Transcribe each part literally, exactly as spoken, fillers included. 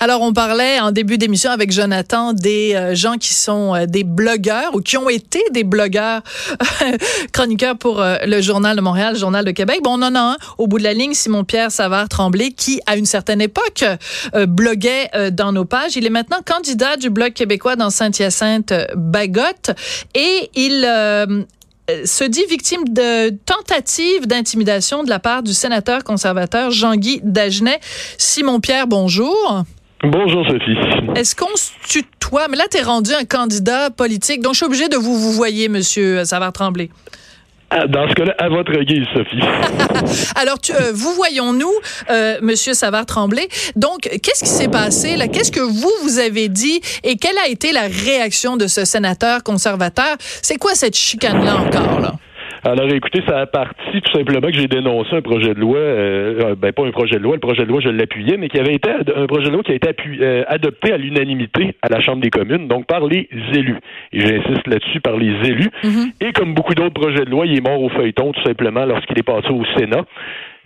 Alors, on parlait en début d'émission avec Jonathan des euh, gens qui sont euh, des blogueurs ou qui ont été des blogueurs chroniqueurs pour euh, le Journal de Montréal, le Journal de Québec. Bon, on en a un au bout de la ligne, Simon-Pierre Savard-Tremblay, qui, à une certaine époque, euh, bloguait euh, dans nos pages. Il est maintenant candidat du Bloc québécois dans Saint-Hyacinthe-Bagot et il... Euh, se dit victime de tentative d'intimidation de la part du sénateur conservateur Jean-Guy Dagenais. Simon-Pierre, bonjour. Bonjour, Sophie. Est-ce qu'on se tutoie? Mais là, t'es rendu un candidat politique, donc je suis obligée de vous vous voyez, monsieur Savard-Tremblay. Ah, dans ce cas-là, à votre guise, Sophie. Alors, tu, euh, vous voyons-nous, euh, monsieur Savard-Tremblay. Donc, qu'est-ce qui s'est passé là? Qu'est-ce que vous, vous avez dit? Et quelle a été la réaction de ce sénateur conservateur? C'est quoi cette chicane-là encore, là? Alors, écoutez, ça a parti tout simplement que j'ai dénoncé un projet de loi, euh, ben pas un projet de loi, le projet de loi, je l'appuyais, mais qui avait été ad- un projet de loi qui a été appu- euh, adopté à l'unanimité à la Chambre des communes, donc par les élus. Et j'insiste là-dessus, par les élus. Mm-hmm. Et comme beaucoup d'autres projets de loi, il est mort au feuilleton tout simplement lorsqu'il est passé au Sénat.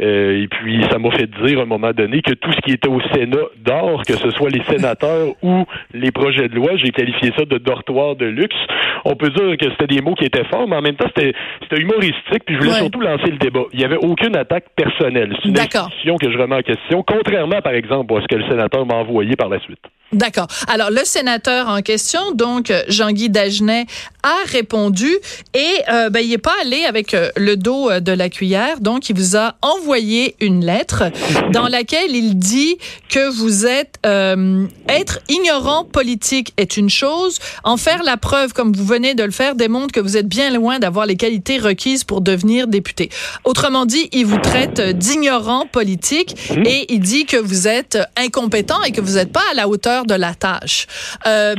Euh, et puis, ça m'a fait dire à un moment donné que tout ce qui était au Sénat d'or, que ce soit les sénateurs ou les projets de loi, j'ai qualifié ça de dortoir de luxe. On peut dire que c'était des mots qui étaient forts, mais en même temps, c'était, c'était humoristique, puis je voulais ouais. surtout lancer le débat. Il n'y avait aucune attaque personnelle. C'est une D'accord. institution que je remets en question, contrairement, par exemple, à ce que le sénateur m'a envoyé par la suite. D'accord. Alors, le sénateur en question, donc Jean-Guy Dagenais, a répondu et euh, ben, il n'est pas allé avec euh, le dos euh, de la cuillère. Donc, il vous a envoyé une lettre dans laquelle il dit que vous êtes... Euh, être ignorant politique est une chose. En faire la preuve, comme vous venez de le faire, démontre que vous êtes bien loin d'avoir les qualités requises pour devenir député. Autrement dit, il vous traite d'ignorant politique et il dit que vous êtes incompétent et que vous n'êtes pas à la hauteur de la tâche. Euh,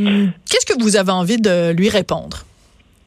qu'est-ce que vous avez envie de lui répondre?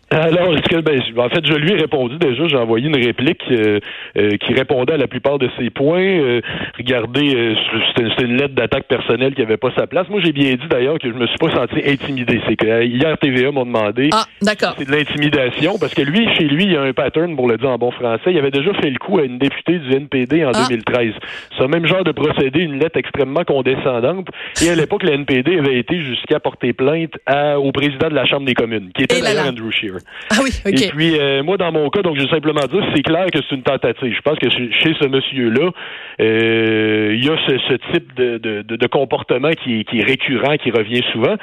Alors, est-ce que, ben, en fait, je lui ai répondu déjà, j'ai envoyé une réplique euh, euh, qui répondait à la plupart de ses points. Euh, regardez, euh, c'était, c'était une lettre d'attaque personnelle qui n'avait pas sa place. Moi, j'ai bien dit d'ailleurs que je me suis pas senti intimidé. C'est que hier, T V A m'a demandé ah, d'accord. si c'est de l'intimidation, parce que lui, chez lui, il y a un pattern, pour le dire en bon français, il avait déjà fait le coup à une députée du N P D en ah. deux mille treize. C'est le même genre de procédé, une lettre extrêmement condescendante. Et à l'époque, le N P D avait été jusqu'à porter plainte à, au président de la Chambre des communes, qui était d'ailleurs Andrew Scheer. Ah oui, OK. Et puis, euh, moi, dans mon cas, donc, je vais simplement dire, c'est clair que c'est une tentative. Je pense que chez ce monsieur-là, euh, il y a ce, ce type de, de, de comportement qui, qui est récurrent, qui revient souvent.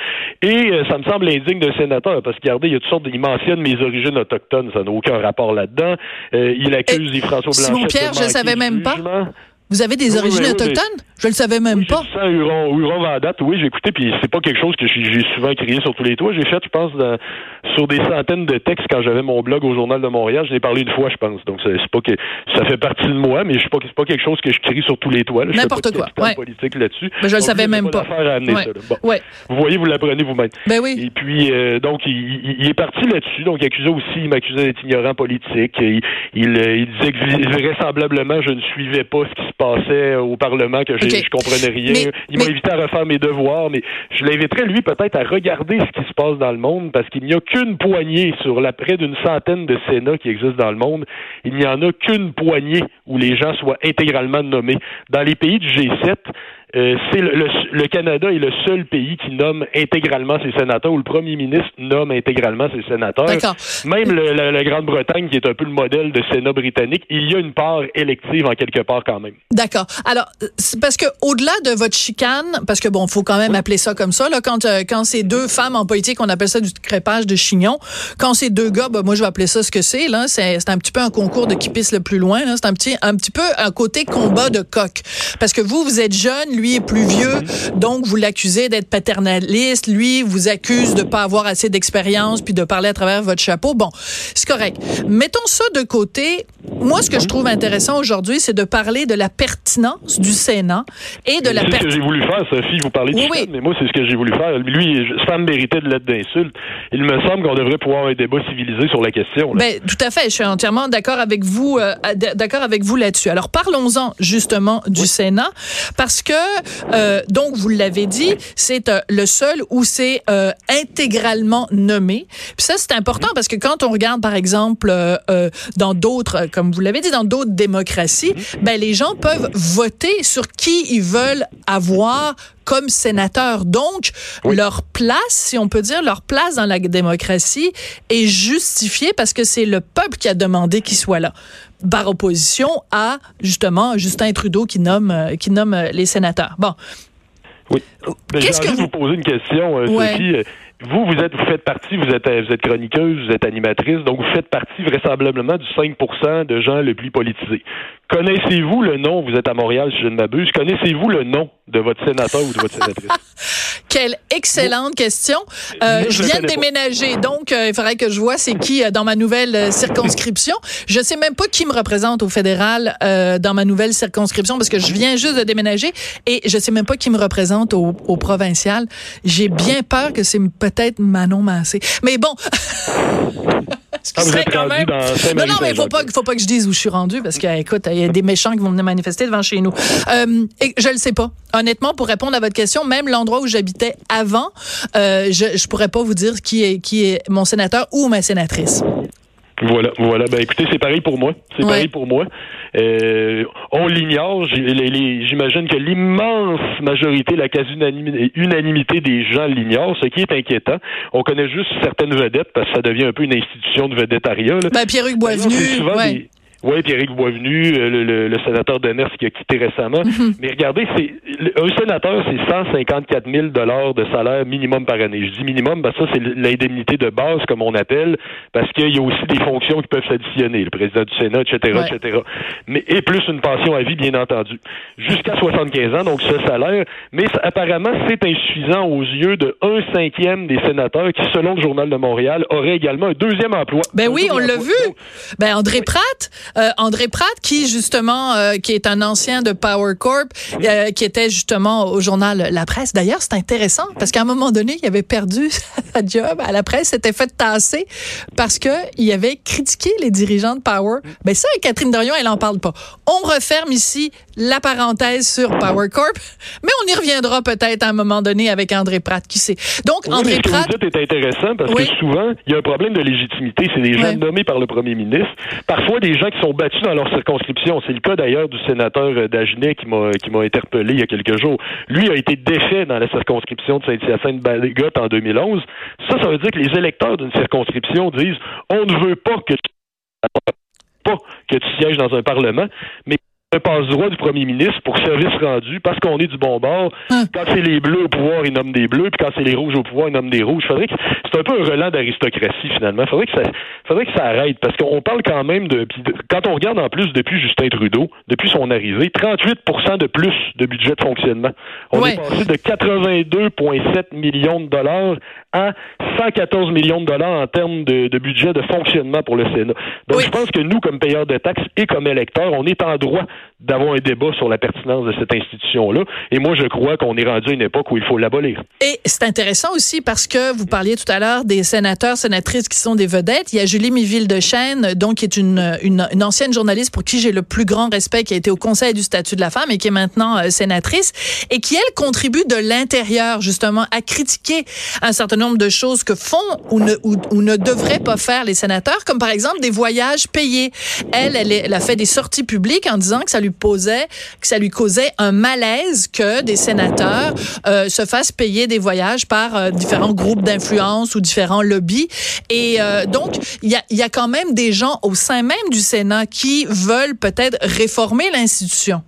Et euh, ça me semble indigne d'un sénateur, parce que, regardez, il y a toutes sortes, il mentionne mes origines autochtones, ça n'a aucun rapport là-dedans. Euh, il accuse Et, François Blanchet. Simon-Pierre, je ne savais même pas. Jugement. Vous avez des oui, origines oui, autochtones? Oui, je le savais même oui, pas. Je suis Huron, Huron-Wendat, oui, j'ai écouté, puis c'est pas quelque chose que j'ai, j'ai souvent crié sur tous les toits. J'ai fait, je pense, dans, sur des centaines de textes quand j'avais mon blog au Journal de Montréal. Je l'ai parlé une fois, je pense. Donc, c'est, c'est pas que ça fait partie de moi, mais je suis pas, c'est pas quelque chose que je crie sur tous les toits. Là. N'importe je pas quoi. Ouais. Politique là-dessus. Mais je le donc, savais même pas. pas. À amener ouais. ça, là. Bon. Ouais. Vous voyez, vous l'apprenez vous-même. Ben oui. Et puis, euh, donc, il, il, il est parti là-dessus. Donc, il accusait aussi, il m'accusait d'être ignorant politique. Il, il, il disait que vraisemblablement, je ne suivais pas ce qui se passait au Parlement, que j'ai, okay. je comprenais rien. Mais, il m'a mais... invité à refaire mes devoirs, mais je l'inviterais, lui, peut-être à regarder ce qui se passe dans le monde, parce qu'il n'y a qu'une poignée sur la près d'une centaine de Sénats qui existent dans le monde. Il n'y en a qu'une poignée où les gens soient intégralement nommés. Dans les pays du G sept, Euh, c'est le, le, le Canada est le seul pays qui nomme intégralement ses sénateurs, ou le premier ministre nomme intégralement ses sénateurs. D'accord. Même le, la, la Grande-Bretagne, qui est un peu le modèle de Sénat britannique, il y a une part élective en quelque part quand même. D'accord. Alors, c'est parce que au-delà de votre chicane, parce que bon, faut quand même oui. appeler ça comme ça, là, quand euh, quand c'est deux femmes en politique, on appelle ça du crêpage de chignon. Quand c'est deux gars, ben, moi je vais appeler ça ce que c'est. Là, c'est, c'est un petit peu un concours de qui pisse le plus loin. Là, c'est un petit un petit peu un côté combat de coq. Parce que vous, vous êtes jeune. Lui est plus vieux, donc vous l'accusez d'être paternaliste. Lui vous accuse de pas avoir assez d'expérience puis de parler à travers votre chapeau. Bon, c'est correct. Mettons ça de côté. Moi, ce que je trouve intéressant aujourd'hui, c'est de parler de la pertinence du Sénat et de mais la pertinence... C'est per... ce que j'ai voulu faire, Sophie. Vous parlez de oui, oui. mais moi, c'est ce que j'ai voulu faire. Lui, ça me méritait de lettre d'insulte. Il me semble qu'on devrait pouvoir avoir un débat civilisé sur la question. Là. Ben, tout à fait. Je suis entièrement d'accord avec vous, euh, d'accord avec vous là-dessus. Alors, parlons-en, justement, du oui. Sénat, parce que Euh, donc, vous l'avez dit, c'est euh, le seul où c'est euh, intégralement nommé. Puis ça, c'est important parce que quand on regarde, par exemple, euh, euh, dans d'autres, comme vous l'avez dit, dans d'autres démocraties, ben les gens peuvent voter sur qui ils veulent avoir comme sénateurs. Donc, oui. leur place, si on peut dire, leur place dans la démocratie est justifiée parce que c'est le peuple qui a demandé qu'ils soient là. Par opposition à, justement, Justin Trudeau qui nomme, qui nomme les sénateurs. Bon. Oui. Qu'est-ce que vous... vous poser une question, euh, ouais. Sophie. Vous, vous êtes, vous faites partie, vous êtes, vous êtes chroniqueuse, vous êtes animatrice, donc vous faites partie vraisemblablement du cinq pour cent de gens le plus politisés. Connaissez-vous le nom, vous êtes à Montréal, si je ne m'abuse, connaissez-vous le nom de votre sénateur ou de votre sénatrice? Quelle excellente vous... question. Euh, Moi, je, je viens de déménager, pas. donc euh, il faudrait que je vois c'est qui euh, dans ma nouvelle euh, circonscription. Je ne sais même pas qui me représente au fédéral euh, dans ma nouvelle circonscription parce que je viens juste de déménager et je ne sais même pas qui me représente au, au provincial. J'ai bien peur que c'est peut-être Peut-être Manon Massé. Mais bon, ce qui ah, serait quand même... Non, non, mais il ne faut pas, faut pas que je dise où je suis rendue parce que, écoute, il y a des méchants qui vont venir manifester devant chez nous. Euh, et je ne le sais pas. Honnêtement, pour répondre à votre question, même l'endroit où j'habitais avant, euh, je ne pourrais pas vous dire qui est, qui est mon sénateur ou ma sénatrice. Voilà, voilà. Ben, écoutez, c'est pareil pour moi. C'est ouais. pareil pour moi. Euh, on l'ignore. J'imagine que l'immense majorité, la quasi-unanimité des gens l'ignorent, ce qui est inquiétant. On connaît juste certaines vedettes parce que ça devient un peu une institution de vedettariat. Là. Ben, Pierre-Hugues Boisvenu, ouais. Des... Oui, Pierre-Hugues Boisvenu, le, le, le sénateur Demers qui a quitté récemment. Mm-hmm. Mais regardez, c'est un sénateur, c'est cent cinquante-quatre mille dollars de salaire minimum par année. Je dis minimum, ben ça, c'est l'indemnité de base, comme on appelle, parce qu'il y a aussi des fonctions qui peuvent s'additionner, le président du Sénat, et cetera, ouais. et cetera. Mais, et plus une pension à vie, bien entendu. Jusqu'à soixante-quinze ans, donc ce salaire. Mais ça, apparemment, c'est insuffisant aux yeux de un cinquième des sénateurs qui, selon le Journal de Montréal, auraient également un deuxième emploi. Ben oui, on l'a vu. Ben André Pratte... Euh, André Pratte, qui justement, euh, qui est un ancien de Power Corp, euh, qui était justement au journal La Presse. D'ailleurs, c'est intéressant parce qu'à un moment donné, il avait perdu sa job à La Presse, s'était fait tasser parce que il avait critiqué les dirigeants de Power. Ben ça, Catherine Dorion, elle en parle pas. On referme ici la parenthèse sur Power Corp, mais on y reviendra peut-être à un moment donné avec André Pratte, qui sait. Donc oui, André Pratte, ce que vous dites est intéressant parce oui. que souvent, il y a un problème de légitimité. C'est des gens ouais. nommés par le premier ministre, parfois des gens qui sont battus dans leur circonscription. C'est le cas d'ailleurs du sénateur Dagenais qui m'a qui m'a interpellé il y a quelques jours. Lui a été défait dans la circonscription de Saint-Hyacinthe-Bagot en deux mille onze. Ça, ça veut dire que les électeurs d'une circonscription disent on ne veut pas que tu, pas que tu sièges dans un parlement, mais un passe-droit du premier ministre pour service rendu parce qu'on est du bon bord. Hum. Quand c'est les bleus au pouvoir, ils nomment des bleus, puis quand c'est les rouges au pouvoir, ils nomment des rouges. Faudrait que c'est un peu un relent d'aristocratie, finalement. Faudrait que ça, faudrait que ça arrête parce qu'on parle quand même de, de... Quand on regarde en plus depuis Justin Trudeau, depuis son arrivée, trente-huit pour cent de plus de budget de fonctionnement. On ouais. est passé de quatre-vingt-deux virgule sept millions de dollars à cent quatorze millions de dollars en termes de, de budget de fonctionnement pour le Sénat. Donc, oui. je pense que nous, comme payeurs de taxes et comme électeurs, on est en droit d'avoir un débat sur la pertinence de cette institution-là. Et moi, je crois qu'on est rendu à une époque où il faut l'abolir. Et c'est intéressant aussi parce que vous parliez tout à l'heure des sénateurs, sénatrices qui sont des vedettes. Il y a Julie Miville-Dechêne, donc, qui est une, une, une ancienne journaliste pour qui j'ai le plus grand respect, qui a été au Conseil du statut de la femme et qui est maintenant euh, sénatrice et qui, elle, contribue de l'intérieur, justement, à critiquer un certain nombre de choses que font ou ne, ou, ou ne devraient pas faire les sénateurs, comme par exemple des voyages payés. Elle, elle, elle a fait des sorties publiques en disant que ça lui posait, que ça lui causait un malaise que des sénateurs euh, se fassent payer des voyages par euh, différents groupes d'influence ou différents lobbies. Et euh, donc, il y a, y a quand même des gens au sein même du Sénat qui veulent peut-être réformer l'institution.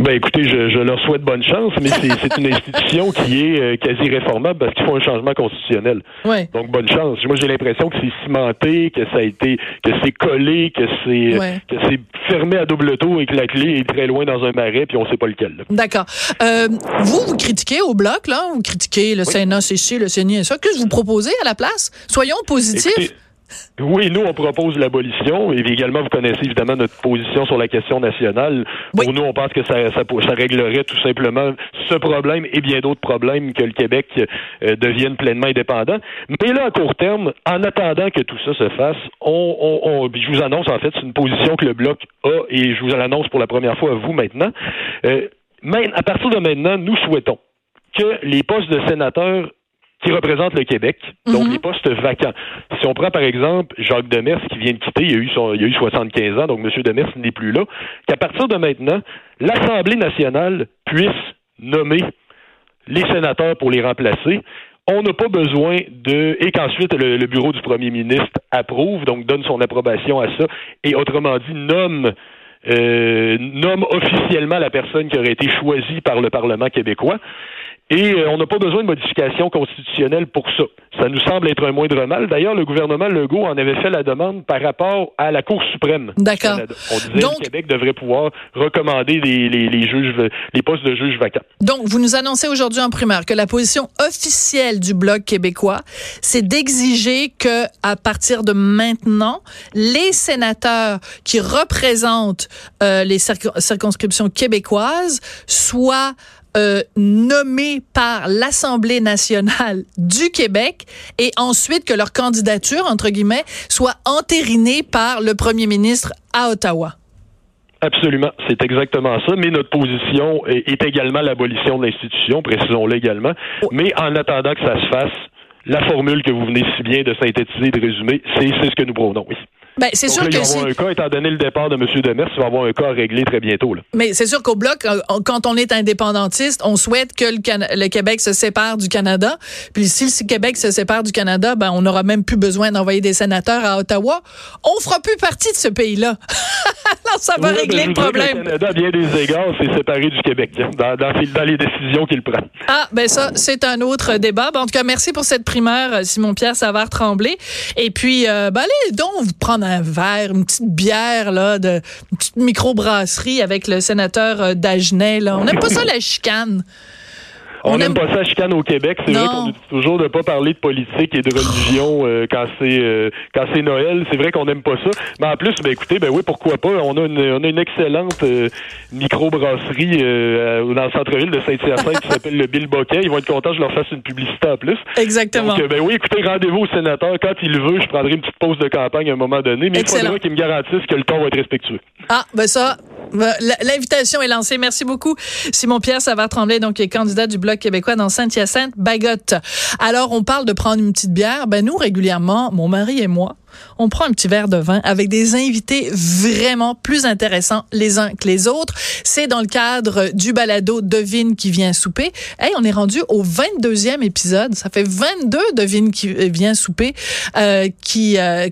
Ben écoutez, je, je leur souhaite bonne chance, mais c'est, c'est une institution qui est euh, quasi réformable parce qu'il faut un changement constitutionnel. Ouais. Donc bonne chance. Moi j'ai l'impression que c'est cimenté, que ça a été, que c'est collé, que c'est, ouais. que c'est fermé à double tour et que la clé est très loin dans un marais, puis on sait pas lequel. Là. D'accord. Euh, vous vous critiquez au bloc là, vous critiquez le oui. Sénat, c'est ci, le Sénat et ça. Qu'est-ce que vous proposez à la place? Soyons positifs. Écoutez, oui, nous, on propose l'abolition. Et également, vous connaissez évidemment notre position sur la question nationale. Oui. Pour nous, on pense que ça, ça, ça réglerait tout simplement ce problème et bien d'autres problèmes que le Québec euh, devienne pleinement indépendant. Mais là, à court terme, en attendant que tout ça se fasse, on, on, on, je vous annonce, en fait, c'est une position que le Bloc a et je vous l'annonce pour la première fois à vous maintenant. Euh, même, à partir de maintenant, nous souhaitons que les postes de sénateurs qui représente le Québec, donc mm-hmm. les postes vacants. Si on prend, par exemple, Jacques Demers, qui vient de quitter, il a eu, son, il a eu soixante-quinze ans, donc M. Demers n'est plus là, qu'à partir de maintenant, l'Assemblée nationale puisse nommer les sénateurs pour les remplacer. On n'a pas besoin de... Et qu'ensuite, le, le bureau du premier ministre approuve, donc donne son approbation à ça, et autrement dit, nomme, euh, nomme officiellement la personne qui aurait été choisie par le Parlement québécois. Et euh, on n'a pas besoin de modification constitutionnelle pour ça. Ça nous semble être un moindre mal. D'ailleurs, le gouvernement Legault en avait fait la demande par rapport à la Cour suprême. D'accord. On disait donc, que le Québec devrait pouvoir recommander les, les, les, juges, les postes de juges vacants. Donc, vous nous annoncez aujourd'hui en primaire que la position officielle du Bloc québécois, c'est d'exiger que, à partir de maintenant, les sénateurs qui représentent euh, les circon- circonscriptions québécoises soient Euh, nommés par l'Assemblée nationale du Québec et ensuite que leur candidature, entre guillemets, soit entérinée par le premier ministre à Ottawa. Absolument, c'est exactement ça, mais notre position est, est également l'abolition de l'institution, précisons-le également, oh. mais en attendant que ça se fasse, la formule que vous venez si bien de synthétiser et de résumer, c'est, c'est ce que nous prônons, oui. Ben, c'est donc sûr là, que il va avoir un cas, étant donné le départ de M. Demers, il va avoir un cas à régler très bientôt. Là. Mais c'est sûr qu'au Bloc, quand on est indépendantiste, on souhaite que le, Can- le Québec se sépare du Canada. Puis si le Québec se sépare du Canada, ben, on n'aura même plus besoin d'envoyer des sénateurs à Ottawa. On fera plus partie de ce pays-là. Alors ça va oui, régler ben, le problème. Le Canada, bien des égards, s'est séparé du Québec dans, dans, dans les décisions qu'il prend. Ah, ben ça, c'est un autre débat. Ben, en tout cas, merci pour cette primaire, Simon-Pierre Savard-Tremblay. Et puis, euh, ben, allez donc prendre un verre, une petite bière, là, de, une petite microbrasserie avec le sénateur euh, Dagenais. Là. On n'aime pas ça, la chicane. On n'aime aime... pas ça, la chicane au Québec. C'est non. vrai qu'on dit toujours de ne pas parler de politique et de religion euh, quand, c'est, euh, quand c'est Noël. C'est vrai qu'on n'aime pas ça. Mais en plus, ben, écoutez, ben oui, pourquoi pas. On a une, on a une excellente euh, microbrasserie euh, dans le centre-ville de Saint-Hyacinthe qui s'appelle le Bilboquet. Ils vont être contents que je leur fasse une publicité en plus. Exactement. Donc, ben oui, écoutez, rendez-vous au sénateur quand il veut. Je prendrai une petite pause de campagne à un moment donné. Mais il faudra qu'ils me garantissent que le ton va être respectueux. Ah, ben ça, ben, l'invitation est lancée. Merci beaucoup. Simon-Pierre Savard-Tremblay, donc, qui est candidat du Bloc québécois dans Saint-Hyacinthe-Bagot. Alors, on parle de prendre une petite bière. Ben, nous, régulièrement, mon mari et moi, on prend un petit verre de vin avec des invités vraiment plus intéressants les uns que les autres. C'est dans le cadre du balado Devine qui vient souper. Hey, on est rendu au vingt-deuxième épisode. Ça fait vingt-deux Devine qui vient souper euh, qui, euh,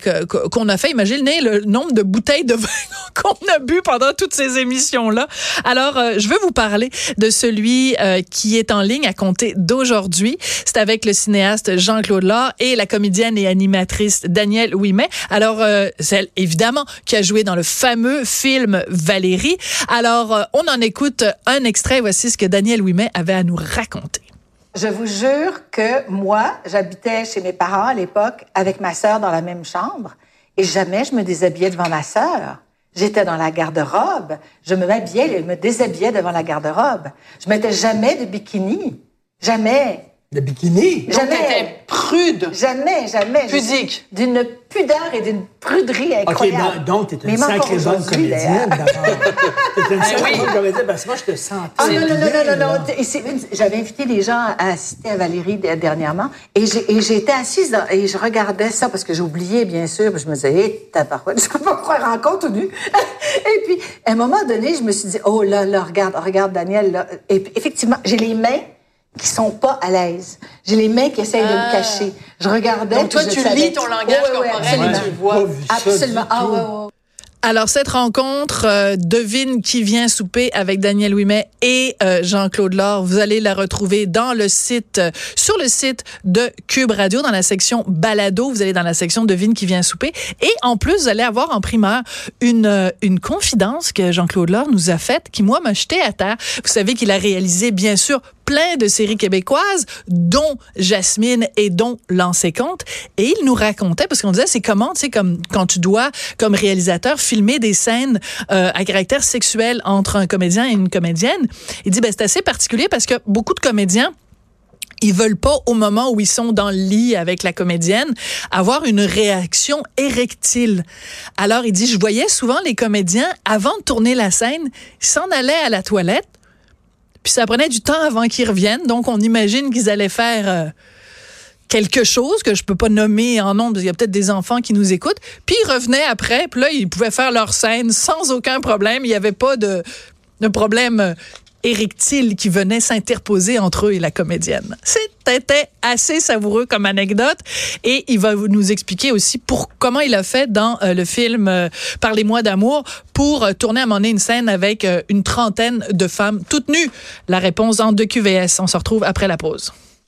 qu'on a fait. Imaginez le nombre de bouteilles de vin qu'on a bu pendant toutes ces émissions-là. Alors, euh, je veux vous parler de celui euh, qui est en ligne à compter d'aujourd'hui. C'est avec le cinéaste Jean-Claude Lord et la comédienne et animatrice Daniel Ouimet. Alors, euh, celle, évidemment, qui a joué dans le fameux film Valérie. Alors, euh, on en écoute un extrait. Voici ce que Daniel Ouimet avait à nous raconter. Je vous jure que moi, j'habitais chez mes parents à l'époque avec ma sœur dans la même chambre et jamais je me déshabillais devant ma sœur. J'étais dans la garde-robe. Je me m'habillais et me déshabillais devant la garde-robe. Je ne mettais jamais de bikini. Jamais. De bikini? Jamais. Donc, t'étais prude. Jamais, jamais. Pudique. D'une pudeur et d'une pruderie incroyable. OK, donc, t'étais une sacrée bonne comédienne, d'abord. T'étais une sacrée bonne comédienne, parce que moi, je te sentais. Ah, non, non, non, non, non. J'avais invité les gens à assister à Valérie dernièrement, et j'étais assise, et je regardais ça, parce que j'ai oublié, bien sûr, je me disais, hé, t'as pas quoi, je peux pas croire en contenu. Et puis, à un moment donné, je me suis dit, oh là, là, regarde, regarde, Daniel, là. Et puis, effectivement, j'ai les mains qui sont pas à l'aise. J'ai les mains qui essayent euh... de me cacher. Je regardais... Donc toi, tu lis ton langage oh, corporel ouais, ouais, et tu vois. Absolument. Ah ouais, ouais. Alors, cette rencontre, euh, Devine qui vient souper avec Daniel Ouimet et euh, Jean-Claude Lord, vous allez la retrouver dans le site, euh, sur le site de Cube Radio, dans la section balado. Vous allez dans la section Devine qui vient souper. Et en plus, vous allez avoir en primeur une euh, une confidence que Jean-Claude Lord nous a faite, qui, moi, m'a jetée à terre. Vous savez qu'il a réalisé, bien sûr, plein de séries québécoises, dont Jasmine et dont Lance et Compte. Et il nous racontait, parce qu'on disait, c'est comment, tu sais, comme quand tu dois, comme réalisateur, filmer des scènes euh, à caractère sexuel entre un comédien et une comédienne. Il dit, ben c'est assez particulier parce que beaucoup de comédiens, ils veulent pas, au moment où ils sont dans le lit avec la comédienne, avoir une réaction érectile. Alors, il dit, je voyais souvent les comédiens, avant de tourner la scène, ils s'en allaient à la toilette. Puis ça prenait du temps avant qu'ils reviennent. Donc, on imagine qu'ils allaient faire euh, quelque chose que je peux pas nommer en nombre. Il y a peut-être des enfants qui nous écoutent. Puis ils revenaient après. Puis là, ils pouvaient faire leur scène sans aucun problème. Il n'y avait pas de, de problème Éric Thiel qui venait s'interposer entre eux et la comédienne. C'était assez savoureux comme anecdote et il va nous expliquer aussi pour, comment il a fait dans euh, le film euh, Parlez-moi d'amour pour euh, tourner à un moment donné une scène avec euh, une trentaine de femmes toutes nues. La réponse en deux Q V S. On se retrouve après la pause.